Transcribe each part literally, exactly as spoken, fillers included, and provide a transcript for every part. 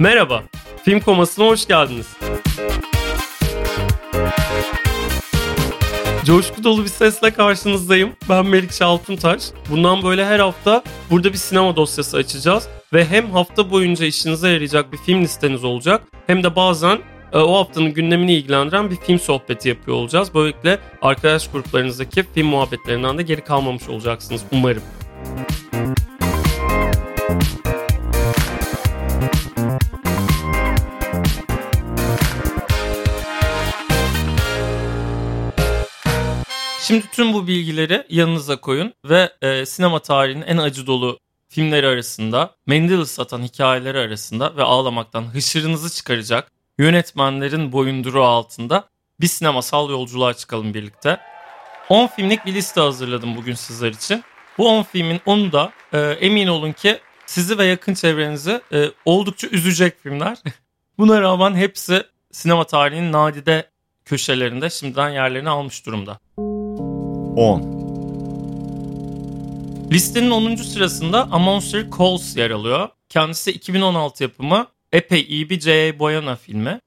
Merhaba, Film Koması'na hoş geldiniz. Coşku dolu bir sesle karşınızdayım. Ben Merikşe Altuntaş. Bundan böyle her hafta burada bir sinema dosyası açacağız. Ve hem hafta boyunca işinize yarayacak bir film listeniz olacak, hem de bazen o haftanın gündemini ilgilendiren bir film sohbeti yapıyor olacağız. Böylelikle arkadaş gruplarınızdaki film muhabbetlerinden de geri kalmamış olacaksınız umarım. Şimdi tüm bu bilgileri yanınıza koyun ve e, sinema tarihinin en acı dolu filmleri arasında, mendil ıslatan hikayeleri arasında ve ağlamaktan hışırınızı çıkaracak yönetmenlerin boyunduruğu altında bir sinemasal yolculuğa çıkalım birlikte. on filmlik bir liste hazırladım bugün sizler için. Bu on filmin onu da e, emin olun ki sizi ve yakın çevrenizi e, oldukça üzecek filmler. Buna rağmen hepsi sinema tarihinin nadide köşelerinde şimdiden yerlerini almış durumda. on. Listenin onuncu sırasında A Monster Calls yer alıyor. Kendisi iki bin on altı yapımı, epey iyi bir J. A. Bayona filmi.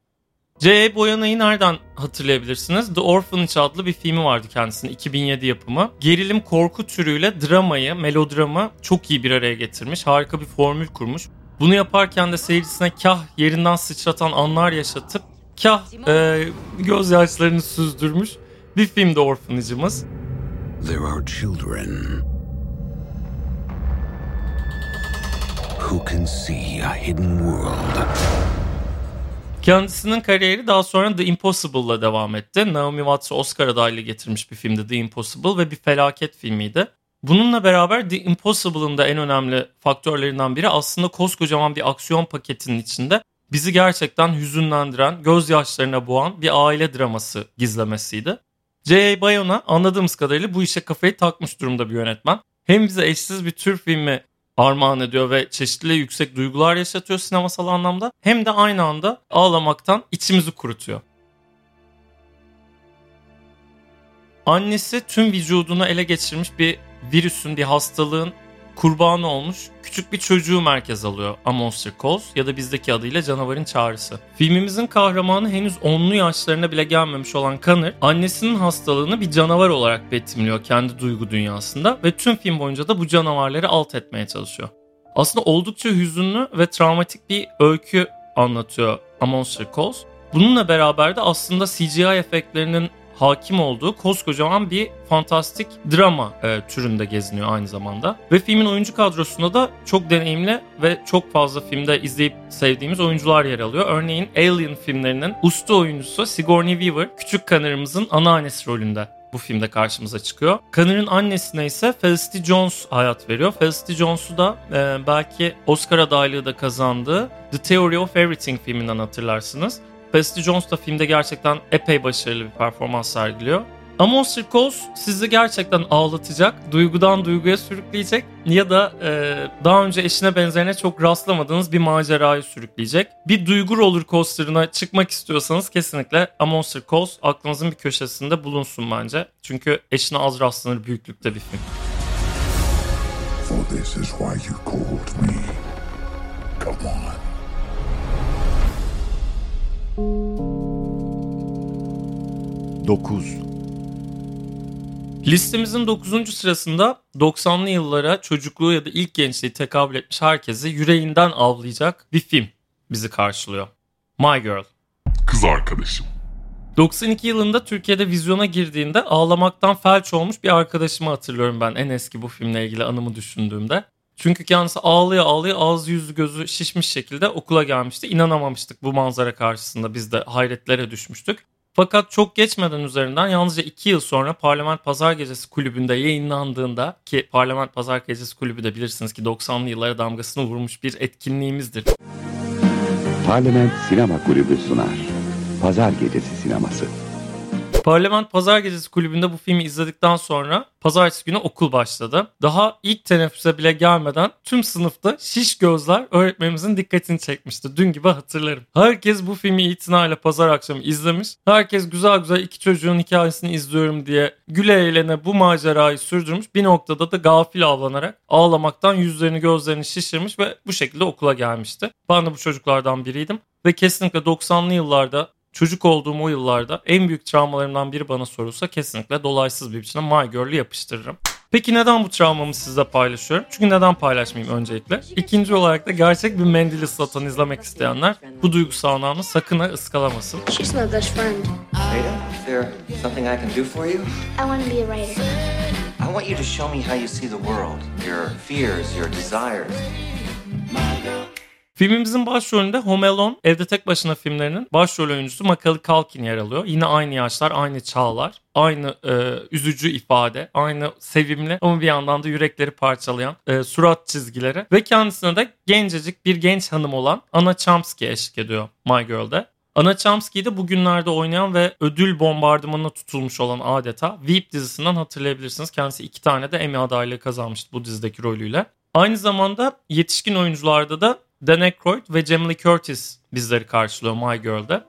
J. A. Bayana'yı nereden hatırlayabilirsiniz? The Orphanage adlı bir filmi vardı kendisinin, iki bin yedi yapımı. Gerilim korku türüyle dramayı, melodramı çok iyi bir araya getirmiş. Harika bir formül kurmuş. Bunu yaparken de seyircisine kah yerinden sıçratan anlar yaşatıp kah e, gözyaşlarını süzdürmüş bir film The Orphanage'ımız. There are children who can see a hidden world. Kendisinin kariyeri daha sonra The Impossible'la devam etti. Naomi Watts'ı Oscar adaylığı getirmiş bir filmdi The Impossible ve bir felaket filmiydi. Bununla beraber The Impossible'ın da en önemli faktörlerinden biri aslında koskocaman bir aksiyon paketinin içinde bizi gerçekten hüzünlendiren, gözyaşlarına boğan bir aile draması gizlemesiydi. J. A. Bayona anladığımız kadarıyla bu işe kafayı takmış durumda bir yönetmen. Hem bize eşsiz bir tür filmi armağan ediyor ve çeşitli yüksek duygular yaşatıyor sinemasal anlamda, hem de aynı anda ağlamaktan içimizi kurutuyor. Annesi tüm vücudunu ele geçirmiş bir virüsün, bir hastalığın kurbanı olmuş küçük bir çocuğu merkez alıyor A Monster Calls ya da bizdeki adıyla Canavarın Çağrısı. Filmimizin kahramanı henüz onlu yaşlarına bile gelmemiş olan Connor, annesinin hastalığını bir canavar olarak betimliyor kendi duygu dünyasında ve tüm film boyunca da bu canavarları alt etmeye çalışıyor. Aslında oldukça hüzünlü ve travmatik bir öykü anlatıyor A Monster Calls. Bununla beraber de aslında C G I efektlerinin hakim olduğu koskocaman bir fantastik drama e, türünde geziniyor aynı zamanda. Ve filmin oyuncu kadrosunda da çok deneyimli ve çok fazla filmde izleyip sevdiğimiz oyuncular yer alıyor. Örneğin Alien filmlerinin usta oyuncusu Sigourney Weaver, küçük Connor'ımızın anneannesi rolünde bu filmde karşımıza çıkıyor. Connor'ın annesine ise Felicity Jones hayat veriyor. Felicity Jones'u da e, belki Oscar adaylığı da kazandığı The Theory of Everything filminden hatırlarsınız. Felicity Jones da filmde gerçekten epey başarılı bir performans sergiliyor. A Monster Calls sizi gerçekten ağlatacak, duygudan duyguya sürükleyecek ya da e, daha önce eşine benzerine çok rastlamadığınız bir macerayı sürükleyecek. Bir duygu roller coaster'ına çıkmak istiyorsanız kesinlikle A Monster Calls aklınızın bir köşesinde bulunsun bence. Çünkü eşine az rastlanır büyüklükte bir film. For this is why you called me. Come on. dokuz. Listemizin dokuzuncu sırasında doksanlı yıllara, çocukluğu ya da ilk gençliği tekabül etmiş herkesi yüreğinden avlayacak bir film bizi karşılıyor. My Girl. Kız Arkadaşım. doksan iki yılında Türkiye'de vizyona girdiğinde ağlamaktan felç olmuş bir arkadaşımı hatırlıyorum ben en eski bu filmle ilgili anımı düşündüğümde. Çünkü kendisi ağlaya ağlaya ağzı yüzü gözü şişmiş şekilde okula gelmişti. İnanamamıştık bu manzara karşısında, biz de hayretlere düşmüştük. Fakat çok geçmeden üzerinden yalnızca iki yıl sonra Parlament Pazar Gecesi Kulübü'nde yayınlandığında, ki Parlament Pazar Gecesi Kulübü de bilirsiniz ki doksanlı yıllara damgasını vurmuş bir etkinliğimizdir. Parlament Sinema Kulübü sunar. Pazar Gecesi Sineması. Parlament Pazar Gecesi Kulübü'nde bu filmi izledikten sonra pazartesi günü okul başladı. Daha ilk teneffüse bile gelmeden tüm sınıfta şiş gözler öğretmenimizin dikkatini çekmişti. Dün gibi hatırlarım. Herkes bu filmi itinayla pazar akşamı izlemiş. Herkes güzel güzel iki çocuğun hikayesini izliyorum diye güle eğlene bu macerayı sürdürmüş. Bir noktada da gafil avlanarak ağlamaktan yüzlerini gözlerini şişirmiş ve bu şekilde okula gelmişti. Ben de bu çocuklardan biriydim ve kesinlikle doksanlı yıllarda çocuk olduğum o yıllarda en büyük travmalarımdan biri bana sorulsa kesinlikle dolaysız bir biçimde My Girl'ü yapıştırırım. Peki neden bu travmamı sizle paylaşıyorum? Çünkü neden paylaşmayayım öncelikle? İkinci olarak da gerçek bir mendil ıslatan izlemek isteyenler bu duygusal anlamı sakın ha ıskalamasın. She's my best friend. Rita, is there something I can do for you? I want to be a writer. I want you to show me how you see the world, your fears, your desires. Filmimizin başrolünde Home Alone, Evde Tek Başına filmlerinin başrol oyuncusu Macaulay Culkin yer alıyor. Yine aynı yaşlar, aynı çağlar, aynı e, üzücü ifade, aynı sevimli ama bir yandan da yürekleri parçalayan e, surat çizgileri ve kendisine de gencecik bir genç hanım olan Anna Chlumsky eşlik ediyor My Girl'de. Anna Chlumsky'yi de bugünlerde oynayan ve ödül bombardımanına tutulmuş olan adeta Veep dizisinden hatırlayabilirsiniz. Kendisi iki tane de Emmy adaylığı kazanmıştı bu dizideki rolüyle. Aynı zamanda yetişkin oyuncularda da Dan Aykroyd ve Jamie Curtis bizleri karşılıyor My Girl'de.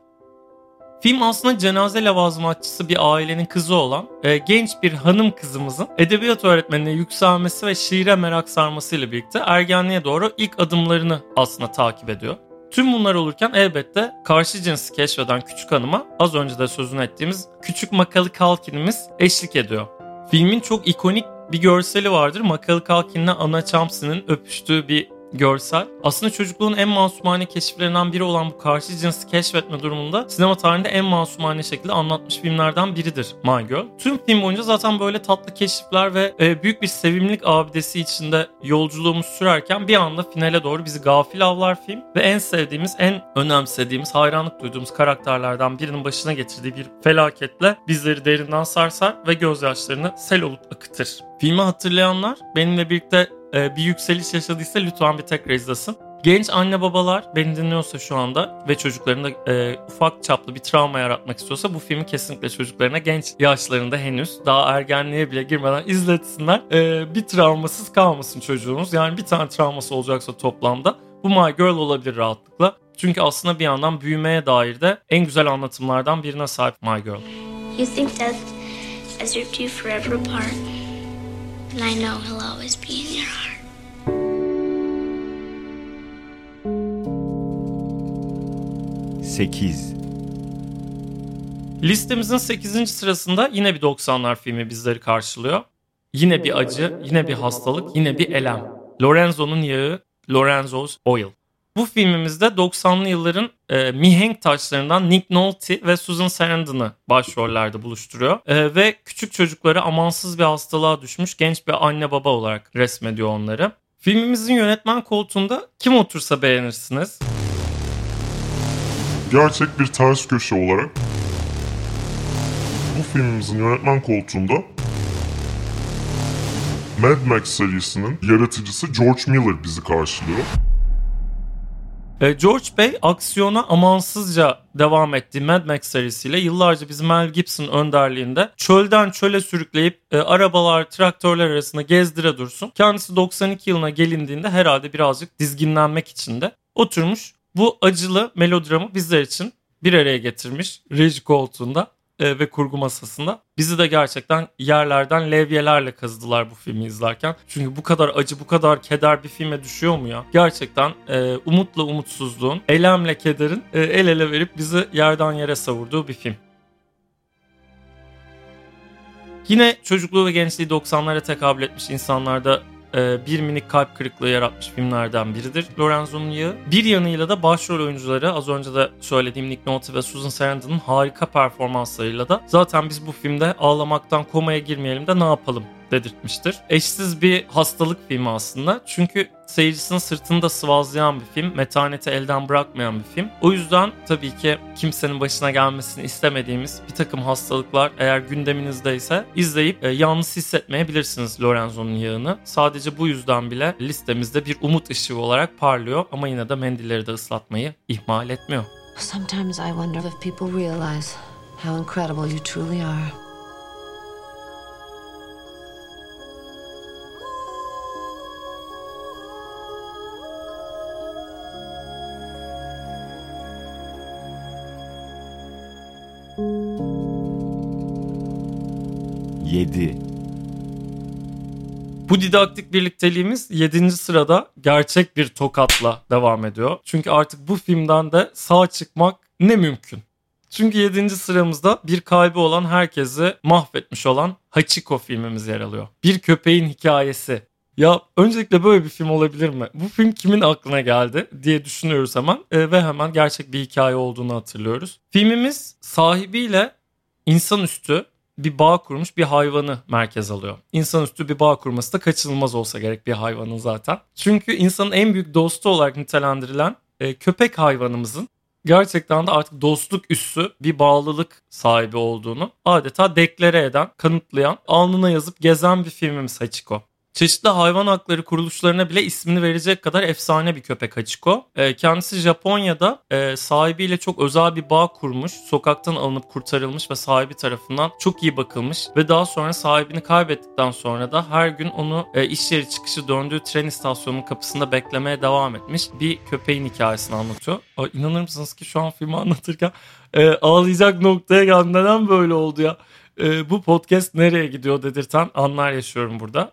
Film aslında cenaze lavazımatçısı bir ailenin kızı olan e, genç bir hanım kızımızın edebiyat öğretmenine yükselmesi ve şiire merak sarmasıyla birlikte ergenliğe doğru ilk adımlarını aslında takip ediyor. Tüm bunlar olurken elbette karşı cinsi keşfeden küçük hanıma az önce de sözünü ettiğimiz küçük Macaulay Culkin'imiz eşlik ediyor. Filmin çok ikonik bir görseli vardır. Macaulay Culkin'le Anna Chlumsky'nin öpüştüğü bir görsel. Aslında çocukluğun en masumane keşiflerinden biri olan bu karşı cinsi keşfetme durumunda sinema tarihinde en masumane şekilde anlatmış filmlerden biridir My Girl. Tüm film boyunca zaten böyle tatlı keşifler ve büyük bir sevimlilik abidesi içinde yolculuğumuz sürerken bir anda finale doğru bizi gafil avlar film ve en sevdiğimiz, en önemsediğimiz, hayranlık duyduğumuz karakterlerden birinin başına getirdiği bir felaketle bizleri derinden sarsar ve gözyaşlarını sel olup akıtır. Filmi hatırlayanlar benimle birlikte bir yükseliş yaşadıysa lütfen bir tekrar izlesin. Genç anne babalar beni dinliyorsa şu anda ve çocuklarında e, ufak çaplı bir travma yaratmak istiyorsa bu filmi kesinlikle çocuklarına genç yaşlarında henüz daha ergenliğe bile girmeden izletsinler. E, bir travmasız kalmasın çocuğunuz. Yani bir tane travması olacaksa toplamda bu My Girl olabilir rahatlıkla. Çünkü aslında bir yandan büyümeye dair de en güzel anlatımlardan birine sahip My Girl. You think that has ripped you forever apart. And I know he'll always be in your heart. sekiz. Listemizin sekizinci sırasında yine bir doksanlar filmi bizleri karşılıyor. Yine bir acı, yine bir hastalık, yine bir elem. Lorenzo'nun yağı, Lorenzo's Oil. Bu filmimizde doksanlı yılların e, mihenk taşlarından Nick Nolte ve Susan Sarandon'ı başrollerde buluşturuyor. E, ve küçük çocukları amansız bir hastalığa düşmüş genç bir anne baba olarak resmediyor onları. Filmimizin yönetmen koltuğunda kim otursa beğenirsiniz. Gerçek bir ters köşe olarak bu filmimizin yönetmen koltuğunda Mad Max serisinin yaratıcısı George Miller bizi karşılıyor. George Bey aksiyona amansızca devam ettiği Mad Max serisiyle yıllarca bizi Mel Gibson önderliğinde çölden çöle sürükleyip e, arabalar, traktörler arasında gezdire dursun. Kendisi doksan iki yılına gelindiğinde herhalde birazcık dizginlenmek için de oturmuş bu acılı melodramı bizler için bir araya getirmiş reji koltuğunda e, ve kurgu masasında. Bizi de gerçekten yerlerden levyelerle kazıdılar bu filmi izlerken. Çünkü bu kadar acı, bu kadar keder bir filme düşüyor mu ya? Gerçekten e, umutla umutsuzluğun, elemle kederin e, el ele verip bizi yerden yere savurduğu bir film. Yine çocukluğu ve gençliği doksanlara tekabül etmiş insanlarda e, bir minik kalp kırıklığı yaratmış filmlerden biridir Lorenzo'nun Yağı. Bir yanıyla da başrol oyuncuları az önce de söylediğim Nick Nolte ve Susan Sarandon'ın harika performanslarıyla da zaten biz bu filmde ağlamaktan komaya girmeyelim de ne yapalım dedirtmiştir. Eşsiz bir hastalık filmi aslında. Çünkü seyircisinin sırtını da sıvazlayan bir film. Metaneti elden bırakmayan bir film. O yüzden tabii ki kimsenin başına gelmesini istemediğimiz bir takım hastalıklar eğer gündeminizdeyse izleyip e, yalnız hissetmeyebilirsiniz Lorenzo'nun Yağını. Sadece bu yüzden bile listemizde bir umut ışığı olarak parlıyor ama yine de mendilleri de ıslatmayı ihmal etmiyor. Sometimes I wonder if people realize How incredible you truly are. yedi. Bu didaktik birlikteliğimiz yedinci sırada gerçek bir tokatla devam ediyor. Çünkü artık bu filmden de sağ çıkmak ne mümkün. Çünkü yedinci sıramızda bir kaybı olan herkesi mahvetmiş olan Hachiko filmimiz yer alıyor. Bir köpeğin hikayesi. Ya öncelikle böyle bir film olabilir mi? Bu film kimin aklına geldi diye düşünüyoruz hemen. E, ve hemen gerçek bir hikaye olduğunu hatırlıyoruz. Filmimiz sahibiyle insanüstü bir bağ kurmuş bir hayvanı merkez alıyor. İnsanüstü bir bağ kurması da kaçınılmaz olsa gerek bir hayvanın zaten. Çünkü insanın en büyük dostu olarak nitelendirilen e, köpek hayvanımızın gerçekten de artık dostluk üssü bir bağlılık sahibi olduğunu adeta deklare eden, kanıtlayan, alnına yazıp gezen bir filmimiz Hachiko. Çeşitli hayvan hakları kuruluşlarına bile ismini verecek kadar efsane bir köpek Hachiko. Kendisi Japonya'da sahibiyle çok özel bir bağ kurmuş, sokaktan alınıp kurtarılmış ve sahibi tarafından çok iyi bakılmış ve daha sonra sahibini kaybettikten sonra da her gün onu iş yeri çıkışı döndüğü tren istasyonunun kapısında beklemeye devam etmiş bir köpeğin hikayesini anlatıyor. Ay, inanır mısınız ki şu an filmi anlatırken e, ağlayacak noktaya geldim. Neden böyle oldu ya? E, bu podcast nereye gidiyor dedirten anlar yaşıyorum burada.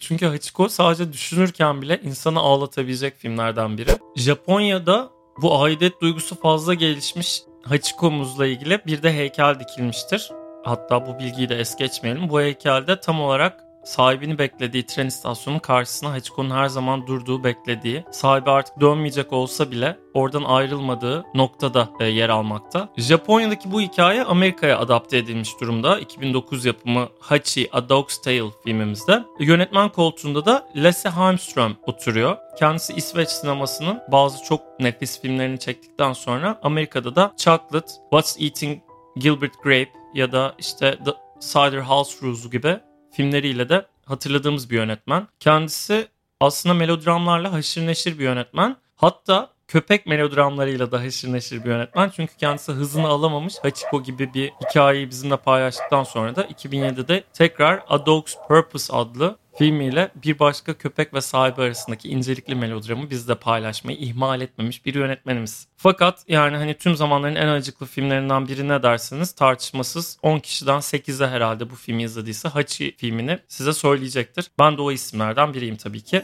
Çünkü Hachiko sadece düşünürken bile insanı ağlatabilecek filmlerden biri. Japonya'da bu aidiyet duygusu fazla gelişmiş Hachiko'muzla ilgili bir de heykel dikilmiştir. Hatta bu bilgiyi de es geçmeyelim. Bu heykelde tam olarak sahibini beklediği tren istasyonunun karşısına Hachiko'nun her zaman durduğu, beklediği, sahibi artık dönmeyecek olsa bile oradan ayrılmadığı noktada yer almakta. Japonya'daki bu hikaye Amerika'ya adapte edilmiş durumda. iki bin dokuz yapımı Hachi: A Dog's Tale filmimizde. Yönetmen koltuğunda da Lasse Hallström oturuyor. Kendisi İsveç sinemasının bazı çok nefis filmlerini çektikten sonra Amerika'da da Chocolate, What's Eating Gilbert Grape ya da işte The Cider House Rules gibi filmleriyle de hatırladığımız bir yönetmen. Kendisi aslında melodramlarla haşır neşir bir yönetmen. Hatta köpek melodramlarıyla da haşır neşir bir yönetmen. Çünkü kendisi hızını alamamış. Hachiko gibi bir hikayeyi bizimle paylaştıktan sonra da iki bin yedide tekrar A Dog's Purpose adlı filmiyle bir başka köpek ve sahibi arasındaki incelikli melodramı bizle paylaşmayı ihmal etmemiş bir yönetmenimiz. Fakat yani hani tüm zamanların en acıklı filmlerinden biri ne derseniz tartışmasız on kişiden sekize herhalde bu filmi izlediyse Hachi filmini size söyleyecektir. Ben de o isimlerden biriyim tabii ki.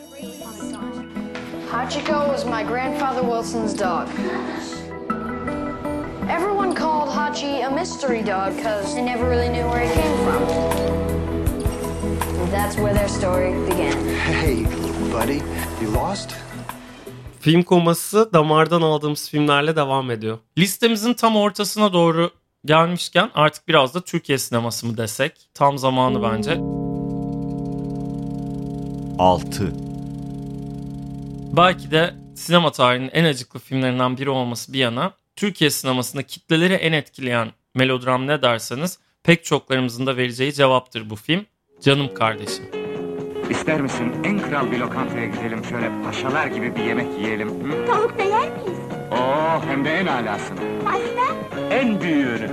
Hachiko was my grandfather Wilson's dog. Everyone called Hachi a mystery dog because they never really knew where he came from. That's where their story began. Hey buddy, you lost? Film koması damardan aldığımız filmlerle devam ediyor. Listemizin tam ortasına doğru gelmişken artık biraz da Türkiye sineması mı desek? Tam zamanı bence. altı. Belki de sinema tarihinin en acıklı filmlerinden biri olması bir yana, Türkiye sinemasında kitleleri en etkileyen melodram ne derseniz pek çoklarımızın da vereceği cevaptır bu film. Canım Kardeşim. İster misin en kral bir lokantaya gidelim, şöyle paşalar gibi bir yemek yiyelim. Hı? Tavuk da yer miyiz? Oo, hem de en alasını. Pasta? En büyüğünü.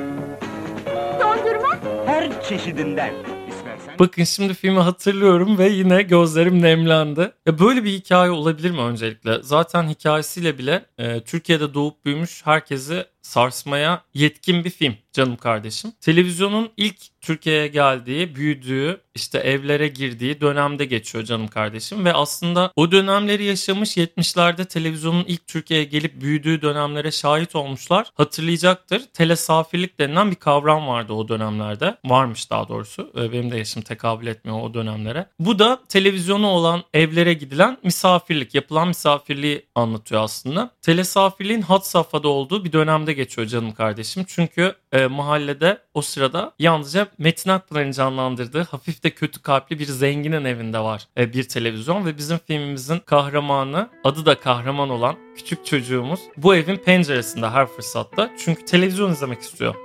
Dondurma? Her çeşidinden. İstersen... Bakın şimdi filmi hatırlıyorum ve yine gözlerim nemlendi. Ya böyle bir hikaye olabilir mi öncelikle? Zaten hikayesiyle bile e, Türkiye'de doğup büyümüş herkesi sarsmaya yetkin bir film Canım Kardeşim. Televizyonun ilk Türkiye'ye geldiği, büyüdüğü, işte evlere girdiği dönemde geçiyor Canım Kardeşim. Ve aslında o dönemleri yaşamış, yetmişlerde televizyonun ilk Türkiye'ye gelip büyüdüğü dönemlere şahit olmuşlar. Hatırlayacaktır. Telesafirlik denilen bir kavram vardı o dönemlerde. Varmış daha doğrusu. Benim de yaşım tekabül etmiyor o dönemlere. Bu da televizyonu olan evlere gidilen misafirlik, yapılan misafirliği anlatıyor aslında. Telesafirliğin had safhada olduğu bir dönemde geçiyor Canım Kardeşim. Çünkü e, mahallede o sırada yalnızca Metin Akpınar'ın canlandırdığı hafif de kötü kalpli bir zenginin evinde var e, bir televizyon ve bizim filmimizin kahramanı, adı da kahraman olan küçük çocuğumuz bu evin penceresinde her fırsatta, çünkü televizyon izlemek istiyor.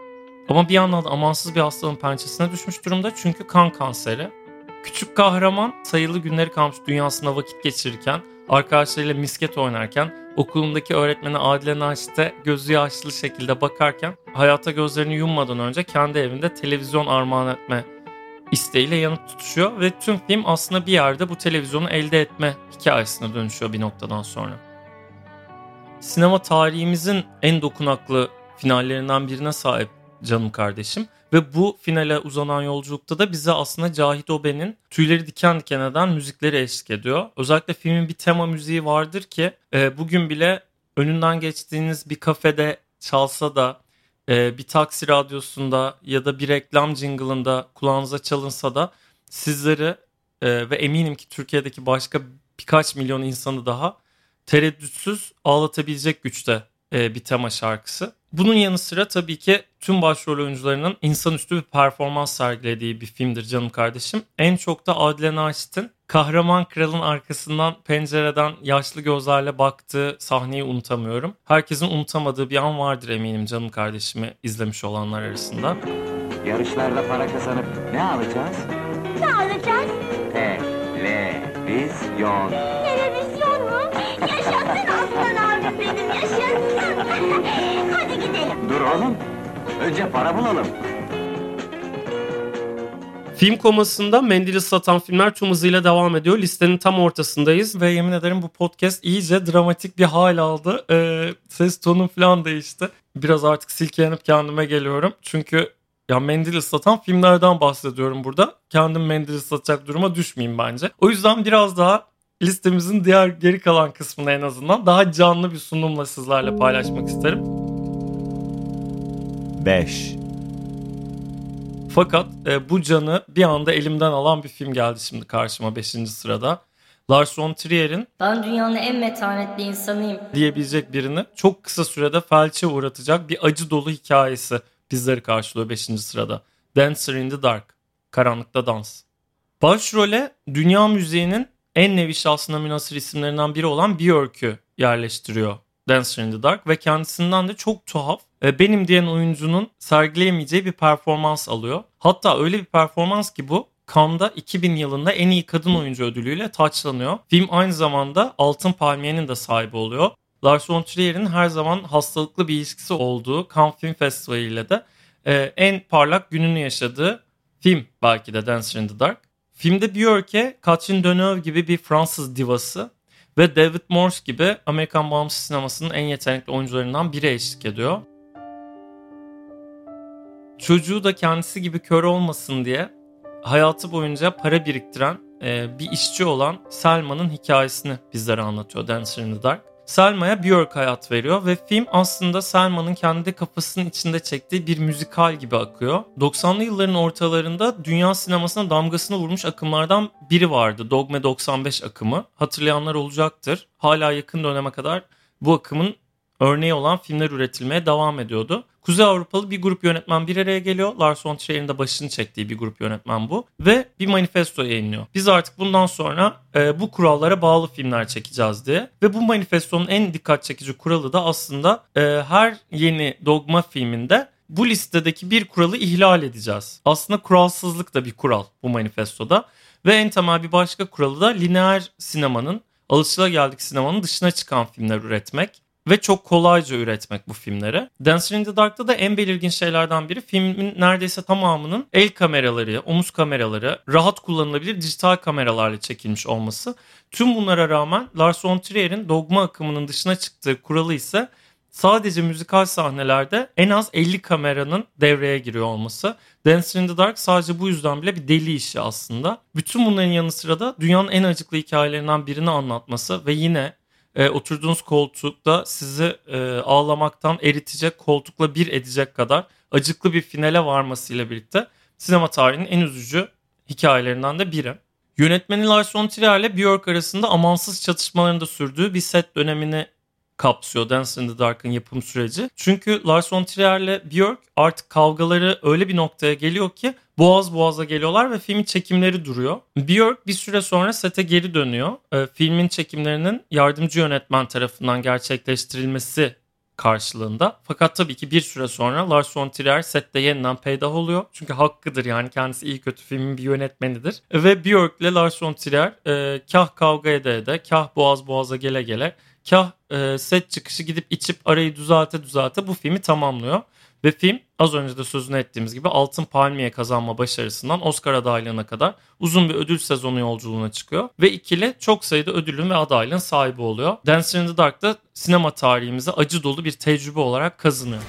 Ama bir yandan amansız bir hastalığın pençesine düşmüş durumda, çünkü kan kanseri. Küçük kahraman sayılı günleri kampüs dünyasında vakit geçirirken, arkadaşlarıyla misket oynarken, okulundaki öğretmeni Adile Naşit'e gözü yaşlı şekilde bakarken hayata gözlerini yummadan önce kendi evinde televizyon armağan etme isteğiyle yanıp tutuşuyor ve tüm film aslında bir yerde bu televizyonu elde etme hikayesine dönüşüyor bir noktadan sonra. Sinema tarihimizin en dokunaklı finallerinden birine sahip Canım Kardeşim ve bu finale uzanan yolculukta da bize aslında Cahit Oben'in tüyleri diken diken eden müzikleri eşlik ediyor. Özellikle filmin bir tema müziği vardır ki bugün bile önünden geçtiğiniz bir kafede çalsa da, bir taksi radyosunda ya da bir reklam jingle'ında kulağınıza çalınsa da sizleri ve eminim ki Türkiye'deki başka birkaç milyon insanı daha tereddütsüz ağlatabilecek güçte bir tema şarkısı. Bunun yanı sıra tabii ki tüm başrol oyuncularının insanüstü bir performans sergilediği bir filmdir Canım Kardeşim. En çok da Adile Naşit'in kahraman kralın arkasından pencereden yaşlı gözlerle baktığı sahneyi unutamıyorum. Herkesin unutamadığı bir an vardır eminim Canım Kardeşim'i izlemiş olanlar arasında. Yarışlarda para kazanıp ne alacağız? Ne alacağız? Televizyon. Televizyon mu? Yaşasın aslan abim benim, yaşasın. Hadi gidelim. Dur oğlum. Önce para bulalım. Film komasında mendili satan filmler tüm hızıyla devam ediyor. Listenin tam ortasındayız ve yemin ederim bu podcast iyice dramatik bir hal aldı. Ee, ses tonum falan değişti. Biraz artık silkelenip kendime geliyorum. Çünkü ya mendil ıslatan filmlerden bahsediyorum burada. Kendim mendil ıslatacak duruma düşmeyeyim bence. O yüzden biraz daha listemizin diğer geri kalan kısmını en azından daha canlı bir sunumla sizlerle paylaşmak isterim. beş. Fakat e, bu canı bir anda elimden alan bir film geldi şimdi karşıma beşinci sırada. Lars von Trier'in "Ben dünyanın en metanetli insanıyım" diyebilecek birini çok kısa sürede felçe uğratacak bir acı dolu hikayesi bizleri karşılıyor beşinci sırada. Dancer in the Dark, Karanlıkta Dans. Başrole dünya müziğinin en nevi şahsına münhasır isimlerinden biri olan Björk'ü yerleştiriyor Dancer in the Dark ve kendisinden de çok tuhaf, benim diyen oyuncunun sergileyemeyeceği bir performans alıyor. Hatta öyle bir performans ki bu Cannes'da iki bin yılında en iyi kadın oyuncu ödülüyle taçlanıyor. Film aynı zamanda Altın Palmiye'nin de sahibi oluyor. Lars von Trier'in her zaman hastalıklı bir ilişkisi olduğu Cannes Film Festivali ile de en parlak gününü yaşadığı film belki de Dancer in the Dark. Filmde Björk'e Catherine Deneuve gibi bir Fransız divası ve David Morse gibi Amerikan bağımsız sinemasının en yetenekli oyuncularından biri eşlik ediyor. Çocuğu da kendisi gibi kör olmasın diye hayatı boyunca para biriktiren e, bir işçi olan Selma'nın hikayesini bizlere anlatıyor Dancer in the Dark. Selma'ya Björk hayat veriyor ve film aslında Selma'nın kendi kafasının içinde çektiği bir müzikal gibi akıyor. doksanlı yılların ortalarında dünya sinemasına damgasını vurmuş akımlardan biri vardı. Dogme doksan beş akımı. Hatırlayanlar olacaktır. Hala yakın döneme kadar bu akımın örneği olan filmler üretilmeye devam ediyordu. Kuzey Avrupalı bir grup yönetmen bir araya geliyor. Lars von Trier'in de başını çektiği bir grup yönetmen bu. Ve bir manifesto yayınlıyor. Biz artık bundan sonra e, bu kurallara bağlı filmler çekeceğiz diye. Ve bu manifestonun en dikkat çekici kuralı da aslında e, her yeni dogma filminde bu listedeki bir kuralı ihlal edeceğiz. Aslında kuralsızlık da bir kural bu manifestoda. Ve en temel bir başka kuralı da lineer sinemanın, alışılageldik sinemanın dışına çıkan filmler üretmek. Ve çok kolayca üretmek bu filmleri. Dancer in the Dark'ta da en belirgin şeylerden biri filmin neredeyse tamamının el kameraları, omuz kameraları, rahat kullanılabilir dijital kameralarla çekilmiş olması. Tüm bunlara rağmen Lars von Trier'in dogma akımının dışına çıktığı kuralı ise sadece müzikal sahnelerde en az elli kameranın devreye giriyor olması. Dancer in the Dark sadece bu yüzden bile bir deli işi aslında. Bütün bunların yanı sıra da dünyanın en acıklı hikayelerinden birini anlatması ve yine E, oturduğunuz koltukta sizi e, ağlamaktan eritecek, koltukla bir edecek kadar acıklı bir finale varmasıyla birlikte sinema tarihinin en üzücü hikayelerinden de biri. Yönetmeni Lars von Trier ile Björk arasında amansız çatışmalarında sürdüğü bir set dönemini kapsıyor Dancer in the Dark'ın yapım süreci. Çünkü Lars von Trier ile Björk artık kavgaları öyle bir noktaya geliyor ki boğaz boğaza geliyorlar ve filmin çekimleri duruyor. Björk bir süre sonra sete geri dönüyor. E, filmin çekimlerinin yardımcı yönetmen tarafından gerçekleştirilmesi karşılığında. Fakat tabii ki bir süre sonra Lars von Trier sette yeniden peydah oluyor. Çünkü hakkıdır, yani kendisi iyi kötü filmin bir yönetmenidir. Ve Björk'le Lars von Trier e, kah kavga ede ede, kah boğaz boğaza gele gele, kah e, set çıkışı gidip içip arayı düzelte düzelte bu filmi tamamlıyor. Ve film az önce de sözünü ettiğimiz gibi Altın Palmiye kazanma başarısından Oscar adaylığına kadar uzun bir ödül sezonu yolculuğuna çıkıyor. Ve ikili çok sayıda ödülün ve adaylığın sahibi oluyor. Dancer in the Dark'ta sinema tarihimize acı dolu bir tecrübe olarak kazınıyor.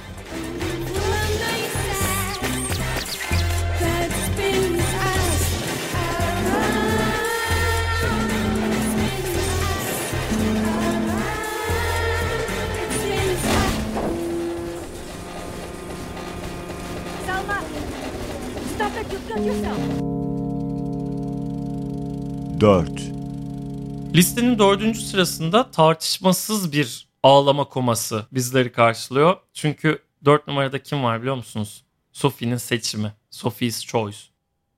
dört. Listenin dördüncü sırasında tartışmasız bir ağlama koması bizleri karşılıyor. Çünkü dört numarada kim var biliyor musunuz? Sophie'nin seçimi. Sophie's Choice.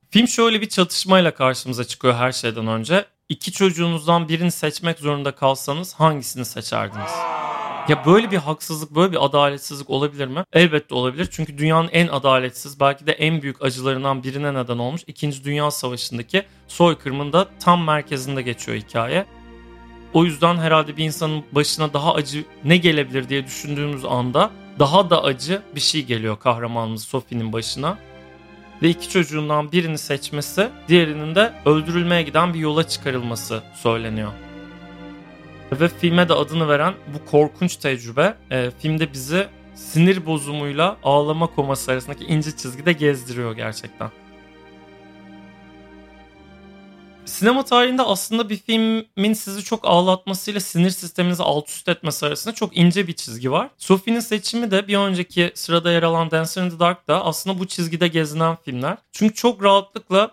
Film şöyle bir çatışmayla karşımıza çıkıyor her şeyden önce. İki çocuğunuzdan birini seçmek zorunda kalsanız hangisini seçerdiniz? Ya böyle bir haksızlık, böyle bir adaletsizlik olabilir mi? Elbette olabilir. Çünkü dünyanın en adaletsiz, belki de en büyük acılarından birine neden olmuş İkinci Dünya Savaşı'ndaki soykırımın da tam merkezinde geçiyor hikaye. O yüzden herhalde bir insanın başına daha acı ne gelebilir diye düşündüğümüz anda daha da acı bir şey geliyor kahramanımız Sophie'nin başına. Ve iki çocuğundan birini seçmesi, diğerinin de öldürülmeye giden bir yola çıkarılması söyleniyor. Ve filme de adını veren bu korkunç tecrübe e, filmde bizi sinir bozumuyla ağlama koması arasındaki ince çizgide gezdiriyor gerçekten. Sinema tarihinde aslında bir filmin sizi çok ağlatmasıyla sinir sisteminizi alt üst etmesi arasında çok ince bir çizgi var. Sophie'nin seçimi de bir önceki sırada yer alan Dancer in the Dark'da aslında bu çizgide gezinen filmler. Çünkü çok rahatlıkla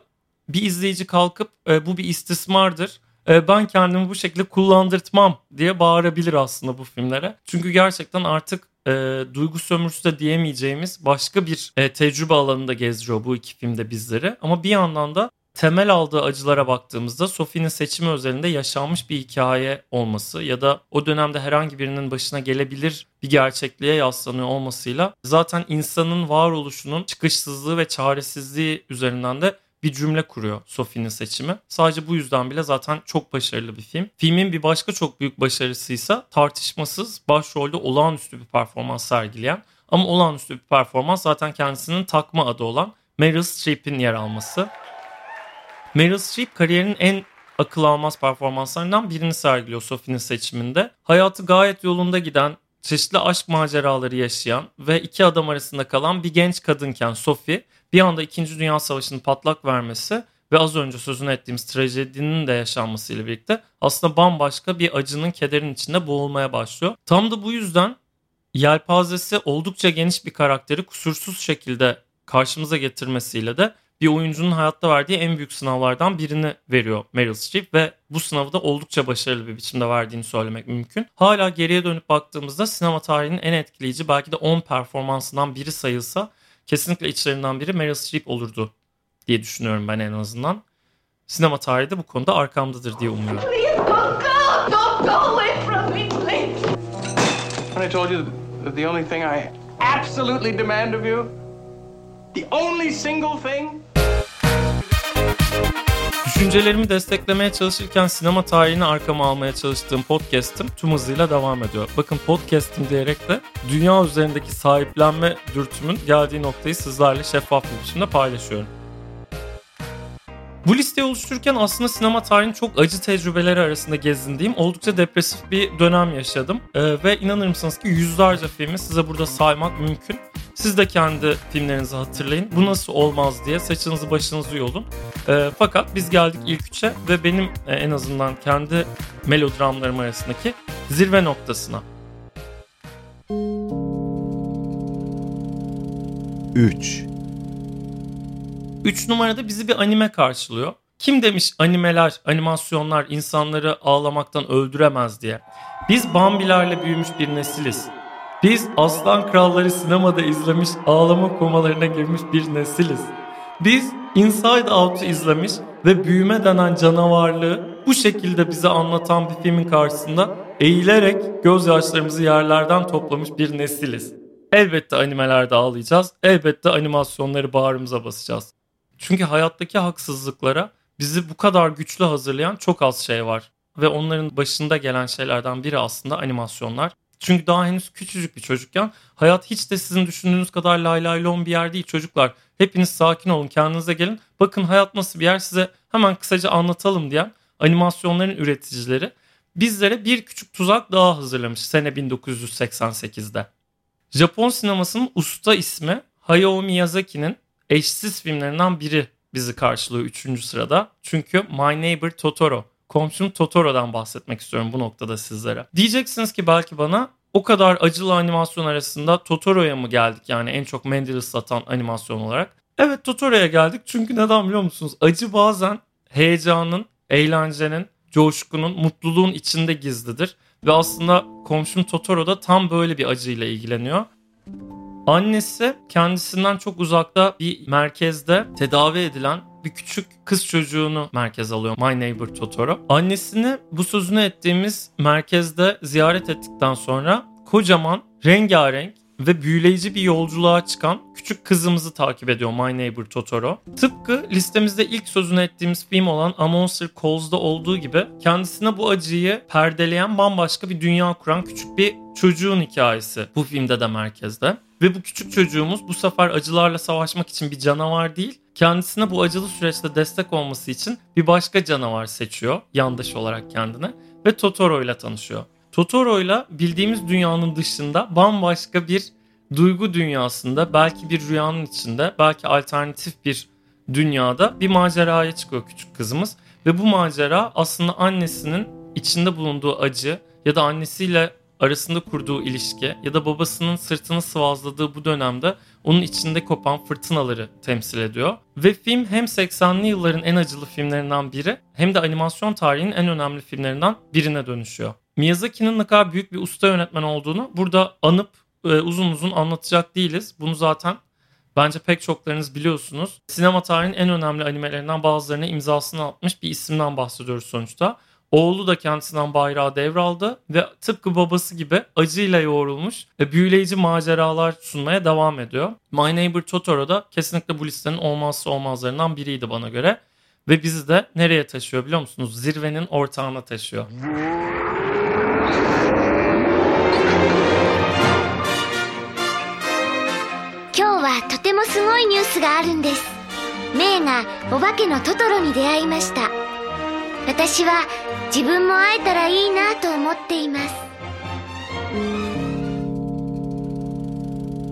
bir izleyici kalkıp e, bu bir istismardır, ben kendimi bu şekilde kullandırtmam diye bağırabilir aslında bu filmlere. Çünkü gerçekten artık e, duygu sömürüsü de diyemeyeceğimiz başka bir e, tecrübe alanında gezdiriyor bu iki filmde bizleri. Ama bir yandan da temel aldığı acılara baktığımızda Sophie'nin seçimi özelinde yaşanmış bir hikaye olması ya da o dönemde herhangi birinin başına gelebilir bir gerçekliğe yaslanıyor olmasıyla zaten insanın varoluşunun çıkışsızlığı ve çaresizliği üzerinden de bir cümle kuruyor Sophie'nin seçimi. Sadece bu yüzden bile zaten çok başarılı bir film. Filmin bir başka çok büyük başarısıysa tartışmasız başrolde olağanüstü bir performans sergileyen ama olağanüstü bir performans zaten kendisinin takma adı olan Meryl Streep'in yer alması. Meryl Streep kariyerinin en akıl almaz performanslarından birini sergiliyor Sophie'nin seçiminde. Hayatı gayet yolunda giden, çeşitli aşk maceraları yaşayan ve iki adam arasında kalan bir genç kadınken Sophie bir anda İkinci Dünya Savaşı'nın patlak vermesi ve az önce sözünü ettiğimiz trajedinin de yaşanmasıyla birlikte aslında bambaşka bir acının, kederin içinde boğulmaya başlıyor. Tam da bu yüzden yelpazesi oldukça geniş bir karakteri kusursuz şekilde karşımıza getirmesiyle de bir oyuncunun hayatta verdiği en büyük sınavlardan birini veriyor Meryl Streep ve bu sınavı da oldukça başarılı bir biçimde verdiğini söylemek mümkün. Hala geriye dönüp baktığımızda sinema tarihinin en etkileyici belki de on performansından biri sayılsa kesinlikle içlerinden biri Meryl Streep olurdu diye düşünüyorum ben en azından. Sinema tarihi de bu konuda arkamdadır diye umuyorum. Please don't go! Don't go away from me, please! I told you that the only thing I absolutely demand of you, the only single thing. Düşüncelerimi desteklemeye çalışırken sinema tarihini arkama almaya çalıştığım podcast'im tüm hızıyla devam ediyor. Bakın podcast'im diyerek de dünya üzerindeki sahiplenme dürtümün geldiği noktayı sizlerle şeffaf bir biçimde paylaşıyorum. Bu listeyi oluştururken aslında sinema tarihinin çok acı tecrübeleri arasında gezindiğim oldukça depresif bir dönem yaşadım. Ee, ve inanır mısınız ki yüzlerce filmi size burada saymak mümkün. Siz de kendi filmlerinizi hatırlayın. Bu nasıl olmaz diye saçınızı başınızı yolun. E, fakat biz geldik ilk üçe ve benim e, en azından kendi melodramlarım arasındaki zirve noktasına. üç. üç numarada bizi bir anime karşılıyor. Kim demiş animeler, animasyonlar insanları ağlamaktan öldüremez diye. Biz Bambilerle büyümüş bir nesiliz. Biz Aslan Kralları sinemada izlemiş, ağlama komalarına girmiş bir nesiliz. Biz Inside Out'u izlemiş ve büyüme denen canavarlığı bu şekilde bize anlatan bir filmin karşısında eğilerek gözyaşlarımızı yerlerden toplamış bir nesiliz. Elbette animelerde ağlayacağız, elbette animasyonları bağrımıza basacağız. Çünkü hayattaki haksızlıklara bizi bu kadar güçlü hazırlayan çok az şey var. Ve onların başında gelen şeylerden biri aslında animasyonlar. Çünkü daha henüz küçücük bir çocukken hayat hiç de sizin düşündüğünüz kadar lay lay lon bir yer değil çocuklar. Hepiniz sakin olun, kendinize gelin. Bakın hayat nasıl bir yer, size hemen kısaca anlatalım diyen animasyonların üreticileri bizlere bir küçük tuzak daha hazırlamış sene bin dokuz yüz seksen sekizde. Japon sinemasının usta ismi Hayao Miyazaki'nin eşsiz filmlerinden biri bizi karşılıyor üçüncü sırada. Çünkü My Neighbor Totoro, Komşum Totoro'dan bahsetmek istiyorum bu noktada sizlere. Diyeceksiniz ki belki bana, o kadar acılı animasyon arasında Totoro'ya mı geldik, yani en çok mendil ıslatan animasyon olarak? Evet, Totoro'ya geldik çünkü neden biliyor musunuz? Acı bazen heyecanın, eğlencenin, coşkunun, mutluluğun içinde gizlidir. Ve aslında Komşum Totoro da tam böyle bir acıyla ilgileniyor. Annesi kendisinden çok uzakta bir merkezde tedavi edilen bir küçük kız çocuğunu merkeze alıyor My Neighbor Totoro. Annesini bu sözünü ettiğimiz merkezde ziyaret ettikten sonra kocaman, rengarenk ve büyüleyici bir yolculuğa çıkan küçük kızımızı takip ediyor My Neighbor Totoro. Tıpkı listemizde ilk sözünü ettiğimiz film olan A Monster Calls'da olduğu gibi kendisine bu acıyı perdeleyen, bambaşka bir dünya kuran küçük bir çocuğun hikayesi bu filmde de merkezde. Ve bu küçük çocuğumuz bu sefer acılarla savaşmak için bir canavar değil, kendisine bu acılı süreçte destek olması için bir başka canavar seçiyor yandaş olarak kendine ve Totoro ile tanışıyor. Totoro ile bildiğimiz dünyanın dışında bambaşka bir duygu dünyasında, belki bir rüyanın içinde, belki alternatif bir dünyada bir maceraya çıkıyor küçük kızımız. Ve bu macera aslında annesinin içinde bulunduğu acı ya da annesiyle arasında kurduğu ilişki ya da babasının sırtını sıvazladığı bu dönemde onun içinde kopan fırtınaları temsil ediyor. Ve film hem seksenli yılların en acılı filmlerinden biri hem de animasyon tarihinin en önemli filmlerinden birine dönüşüyor. Miyazaki'nin ne kadar büyük bir usta yönetmen olduğunu burada anıp e, uzun uzun anlatacak değiliz. Bunu zaten bence pek çoklarınız biliyorsunuz. Sinema tarihinin en önemli animelerinden bazılarına imzasını atmış bir isimden bahsediyoruz sonuçta. Oğlu da kendisinden bayrağı devraldı ve tıpkı babası gibi acıyla yoğrulmuş ve büyüleyici maceralar sunmaya devam ediyor. My Neighbor Totoro da kesinlikle bu listenin olmazsa olmazlarından biriydi bana göre. Ve bizi de nereye taşıyor biliyor musunuz? Zirvenin ortağına taşıyor.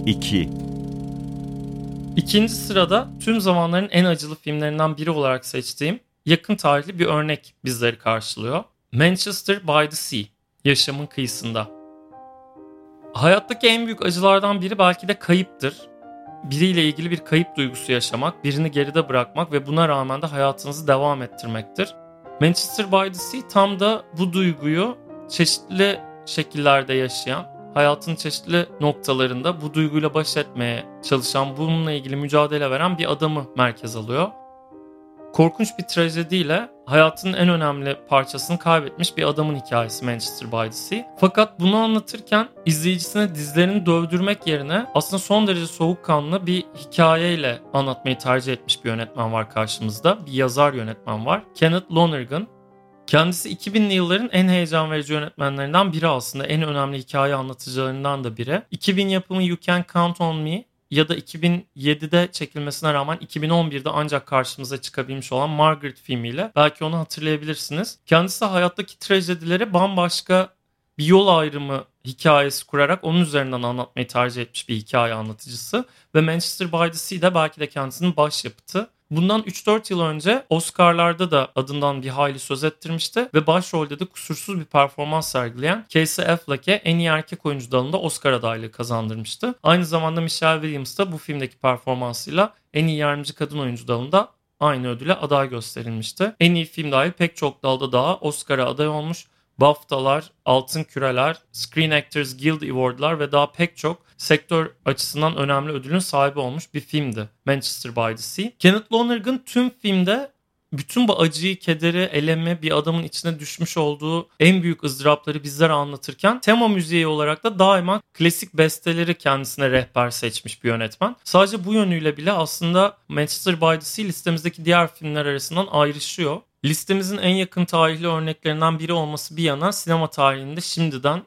İki. İkinci sırada tüm zamanların en acılı filmlerinden biri olarak seçtiğim yakın tarihli bir örnek bizleri karşılıyor. Manchester by the Sea, Yaşamın Kıyısında. Hayattaki en büyük acılardan biri belki de kayıptır. Biriyle ilgili bir kayıp duygusu yaşamak, birini geride bırakmak ve buna rağmen de hayatınızı devam ettirmektir. Manchester by the Sea tam da bu duyguyu çeşitli şekillerde yaşayan, hayatın çeşitli noktalarında bu duyguyla baş etmeye çalışan, bununla ilgili mücadele veren bir adamı merkez alıyor. Korkunç bir trajediyle hayatının en önemli parçasını kaybetmiş bir adamın hikayesi Manchester by the Sea. Fakat bunu anlatırken izleyicisine dizlerini dövdürmek yerine aslında son derece soğukkanlı bir hikayeyle anlatmayı tercih etmiş bir yönetmen var karşımızda. Bir yazar yönetmen var. Kenneth Lonergan. Kendisi iki binli yılların en heyecan verici yönetmenlerinden biri aslında. En önemli hikaye anlatıcılarından da biri. iki bin yapımı You Can Count On Me ya da iki bin yedide çekilmesine rağmen iki bin on birde ancak karşımıza çıkabilmiş olan Margaret filmiyle belki onu hatırlayabilirsiniz. Kendisi hayattaki trajedilere bambaşka bir yol ayrımı hikayesi kurarak onun üzerinden anlatmayı tercih etmiş bir hikaye anlatıcısı ve Manchester by the Sea'de belki de kendisinin başyapıtı. Bundan üç dört yıl önce Oscar'larda da adından bir hayli söz ettirmişti ve başrolde de kusursuz bir performans sergileyen Casey Affleck'e en iyi erkek oyuncu dalında Oscar adaylığı kazandırmıştı. Aynı zamanda Michelle Williams da bu filmdeki performansıyla en iyi yardımcı kadın oyuncu dalında aynı ödüle aday gösterilmişti. En iyi film dahil pek çok dalda daha Oscar'a aday olmuş. BAFTA'lar, Altın Küreler, Screen Actors Guild Award'lar ve daha pek çok sektör açısından önemli ödülün sahibi olmuş bir filmdi Manchester by the Sea. Kenneth Lonergan tüm filmde bütün bu acıyı, kederi, elemi, bir adamın içine düşmüş olduğu en büyük ızdırapları bizlere anlatırken tema müziği olarak da daima klasik besteleri kendisine rehber seçmiş bir yönetmen. Sadece bu yönüyle bile aslında Manchester by the Sea listemizdeki diğer filmler arasından ayrışıyor. Listemizin en yakın tarihli örneklerinden biri olması bir yana sinema tarihinde şimdiden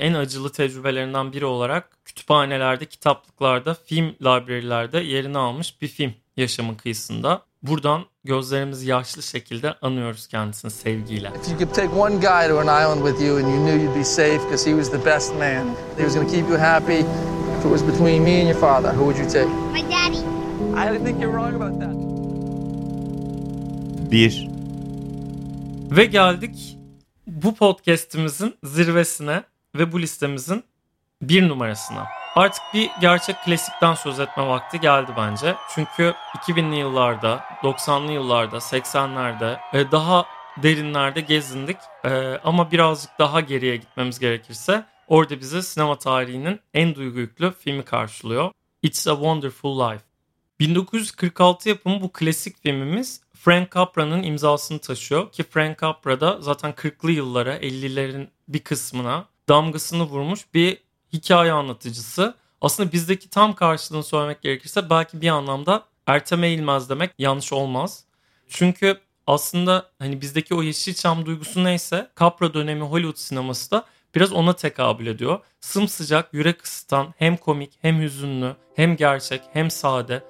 en acılı tecrübelerinden biri olarak kütüphanelerde, kitaplıklarda, film library'lerde yerini almış bir film Yaşamın Kıyısında. Buradan gözlerimizi yaşlı şekilde anıyoruz kendisini sevgiyle. If you could take one guy to an island with you and you knew you'd be safe because he was the best man, he was going to keep you happy. If it was between me and your father, who would you take? My daddy. I think you're wrong about that. Bir. Ve geldik bu podcast'imizin zirvesine ve bu listemizin bir numarasına. Artık bir gerçek klasikten söz etme vakti geldi bence. Çünkü iki binli yıllarda, doksanlı yıllarda, seksenlerde daha derinlerde gezindik. Ama birazcık daha geriye gitmemiz gerekirse orada bizi sinema tarihinin en duygu yüklü filmi karşılıyor. It's a Wonderful Life. bin dokuz yüz kırk altı yapımı bu klasik filmimiz Frank Capra'nın imzasını taşıyor ki Frank Capra da zaten kırklı yıllara, ellilerin bir kısmına damgasını vurmuş bir hikaye anlatıcısı. Aslında bizdeki tam karşılığını söylemek gerekirse belki bir anlamda ertem eğilmez demek yanlış olmaz. Çünkü aslında hani bizdeki o Yeşilçam duygusu neyse Capra dönemi Hollywood sineması da biraz ona tekabül ediyor. Sımsıcak, yürek ısıtan, hem komik, hem hüzünlü, hem gerçek, hem sade,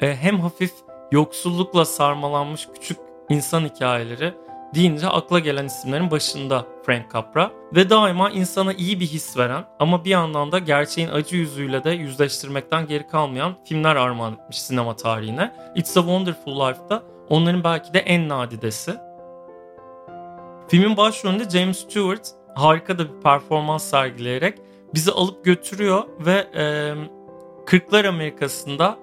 hem hafif yoksullukla sarmalanmış küçük insan hikayeleri deyince akla gelen isimlerin başında Frank Capra ve daima insana iyi bir his veren ama bir yandan da gerçeğin acı yüzüyle de yüzleştirmekten geri kalmayan filmler armağan etmiş sinema tarihine. It's a Wonderful Life'da onların belki de en nadidesi. Filmin başrolünde James Stewart harika da bir performans sergileyerek bizi alıp götürüyor ve e, kırklar Amerika'sında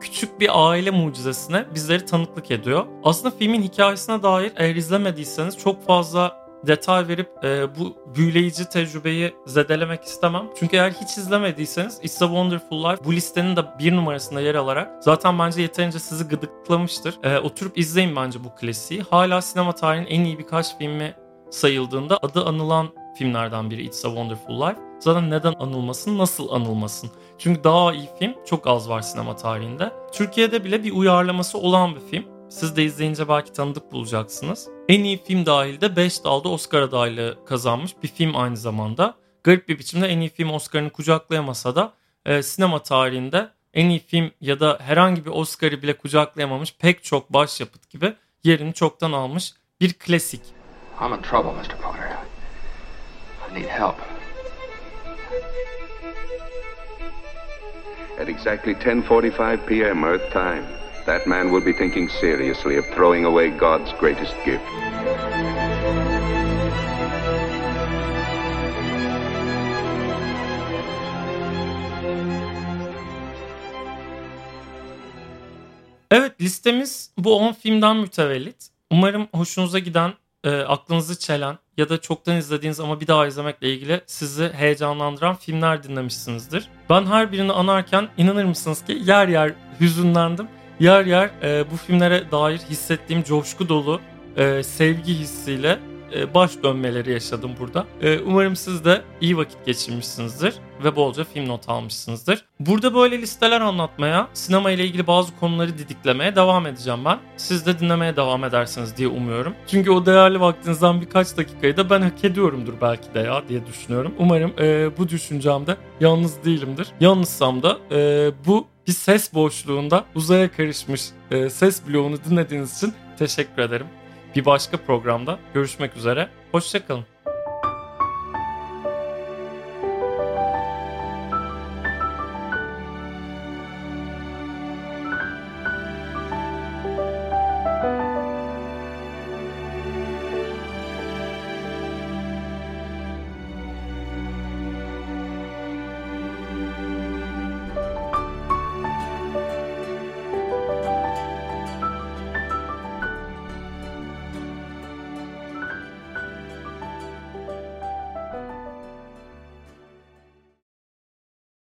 küçük bir aile mucizesine bizleri tanıklık ediyor. Aslında filmin hikayesine dair eğer izlemediyseniz çok fazla detay verip e, bu büyüleyici tecrübeyi zedelemek istemem. Çünkü eğer hiç izlemediyseniz It's a Wonderful Life bu listenin de bir numarasında yer alarak zaten bence yeterince sizi gıdıklamıştır. E, oturup izleyin bence bu klasiği. Hala sinema tarihinin en iyi birkaç filmi sayıldığında adı anılan filmlerden biri It's a Wonderful Life. Zaten neden anılmasın, nasıl anılmasın? Çünkü daha iyi film çok az var sinema tarihinde. Türkiye'de bile bir uyarlaması olan bir film. Siz de izleyince belki tanıdık bulacaksınız. En iyi film dahil de beş dalda Oscar adaylığı kazanmış bir film aynı zamanda. Garip bir biçimde en iyi film Oscar'ını kucaklayamasa da e, sinema tarihinde en iyi film ya da herhangi bir Oscar'ı bile kucaklayamamış pek çok başyapıt gibi yerini çoktan almış bir klasik. I'm in trouble, mister Potter. I need help. At exactly ten forty-five p.m. Earth time, that man will be thinking seriously of throwing away God's greatest gift. Evet, listemiz bu on filmden mütevellit. Umarım hoşunuza giden, e, aklınızı çelen ya da çoktan izlediğiniz ama bir daha izlemekle ilgili sizi heyecanlandıran filmler dinlemişsinizdir. Ben her birini anarken inanır mısınız ki yer yer hüzünlendim. Yer yer e, bu filmlere dair hissettiğim coşku dolu e, sevgi hissiyle e, baş dönmeleri yaşadım burada. E, umarım siz de iyi vakit geçirmişsinizdir ve bolca film not almışsınızdır. Burada böyle listeler anlatmaya, sinema ile ilgili bazı konuları didiklemeye devam edeceğim ben. Siz de dinlemeye devam edersiniz diye umuyorum. Çünkü o değerli vaktinizden birkaç dakikayı da ben hak ediyorumdur belki de ya diye düşünüyorum. Umarım e, bu düşüncemde yalnız değilimdir. Yalnızsam da e, bu bir ses boşluğunda uzaya karışmış e, ses bloğunu dinlediğiniz için teşekkür ederim. Bir başka programda görüşmek üzere. Hoşça kalın.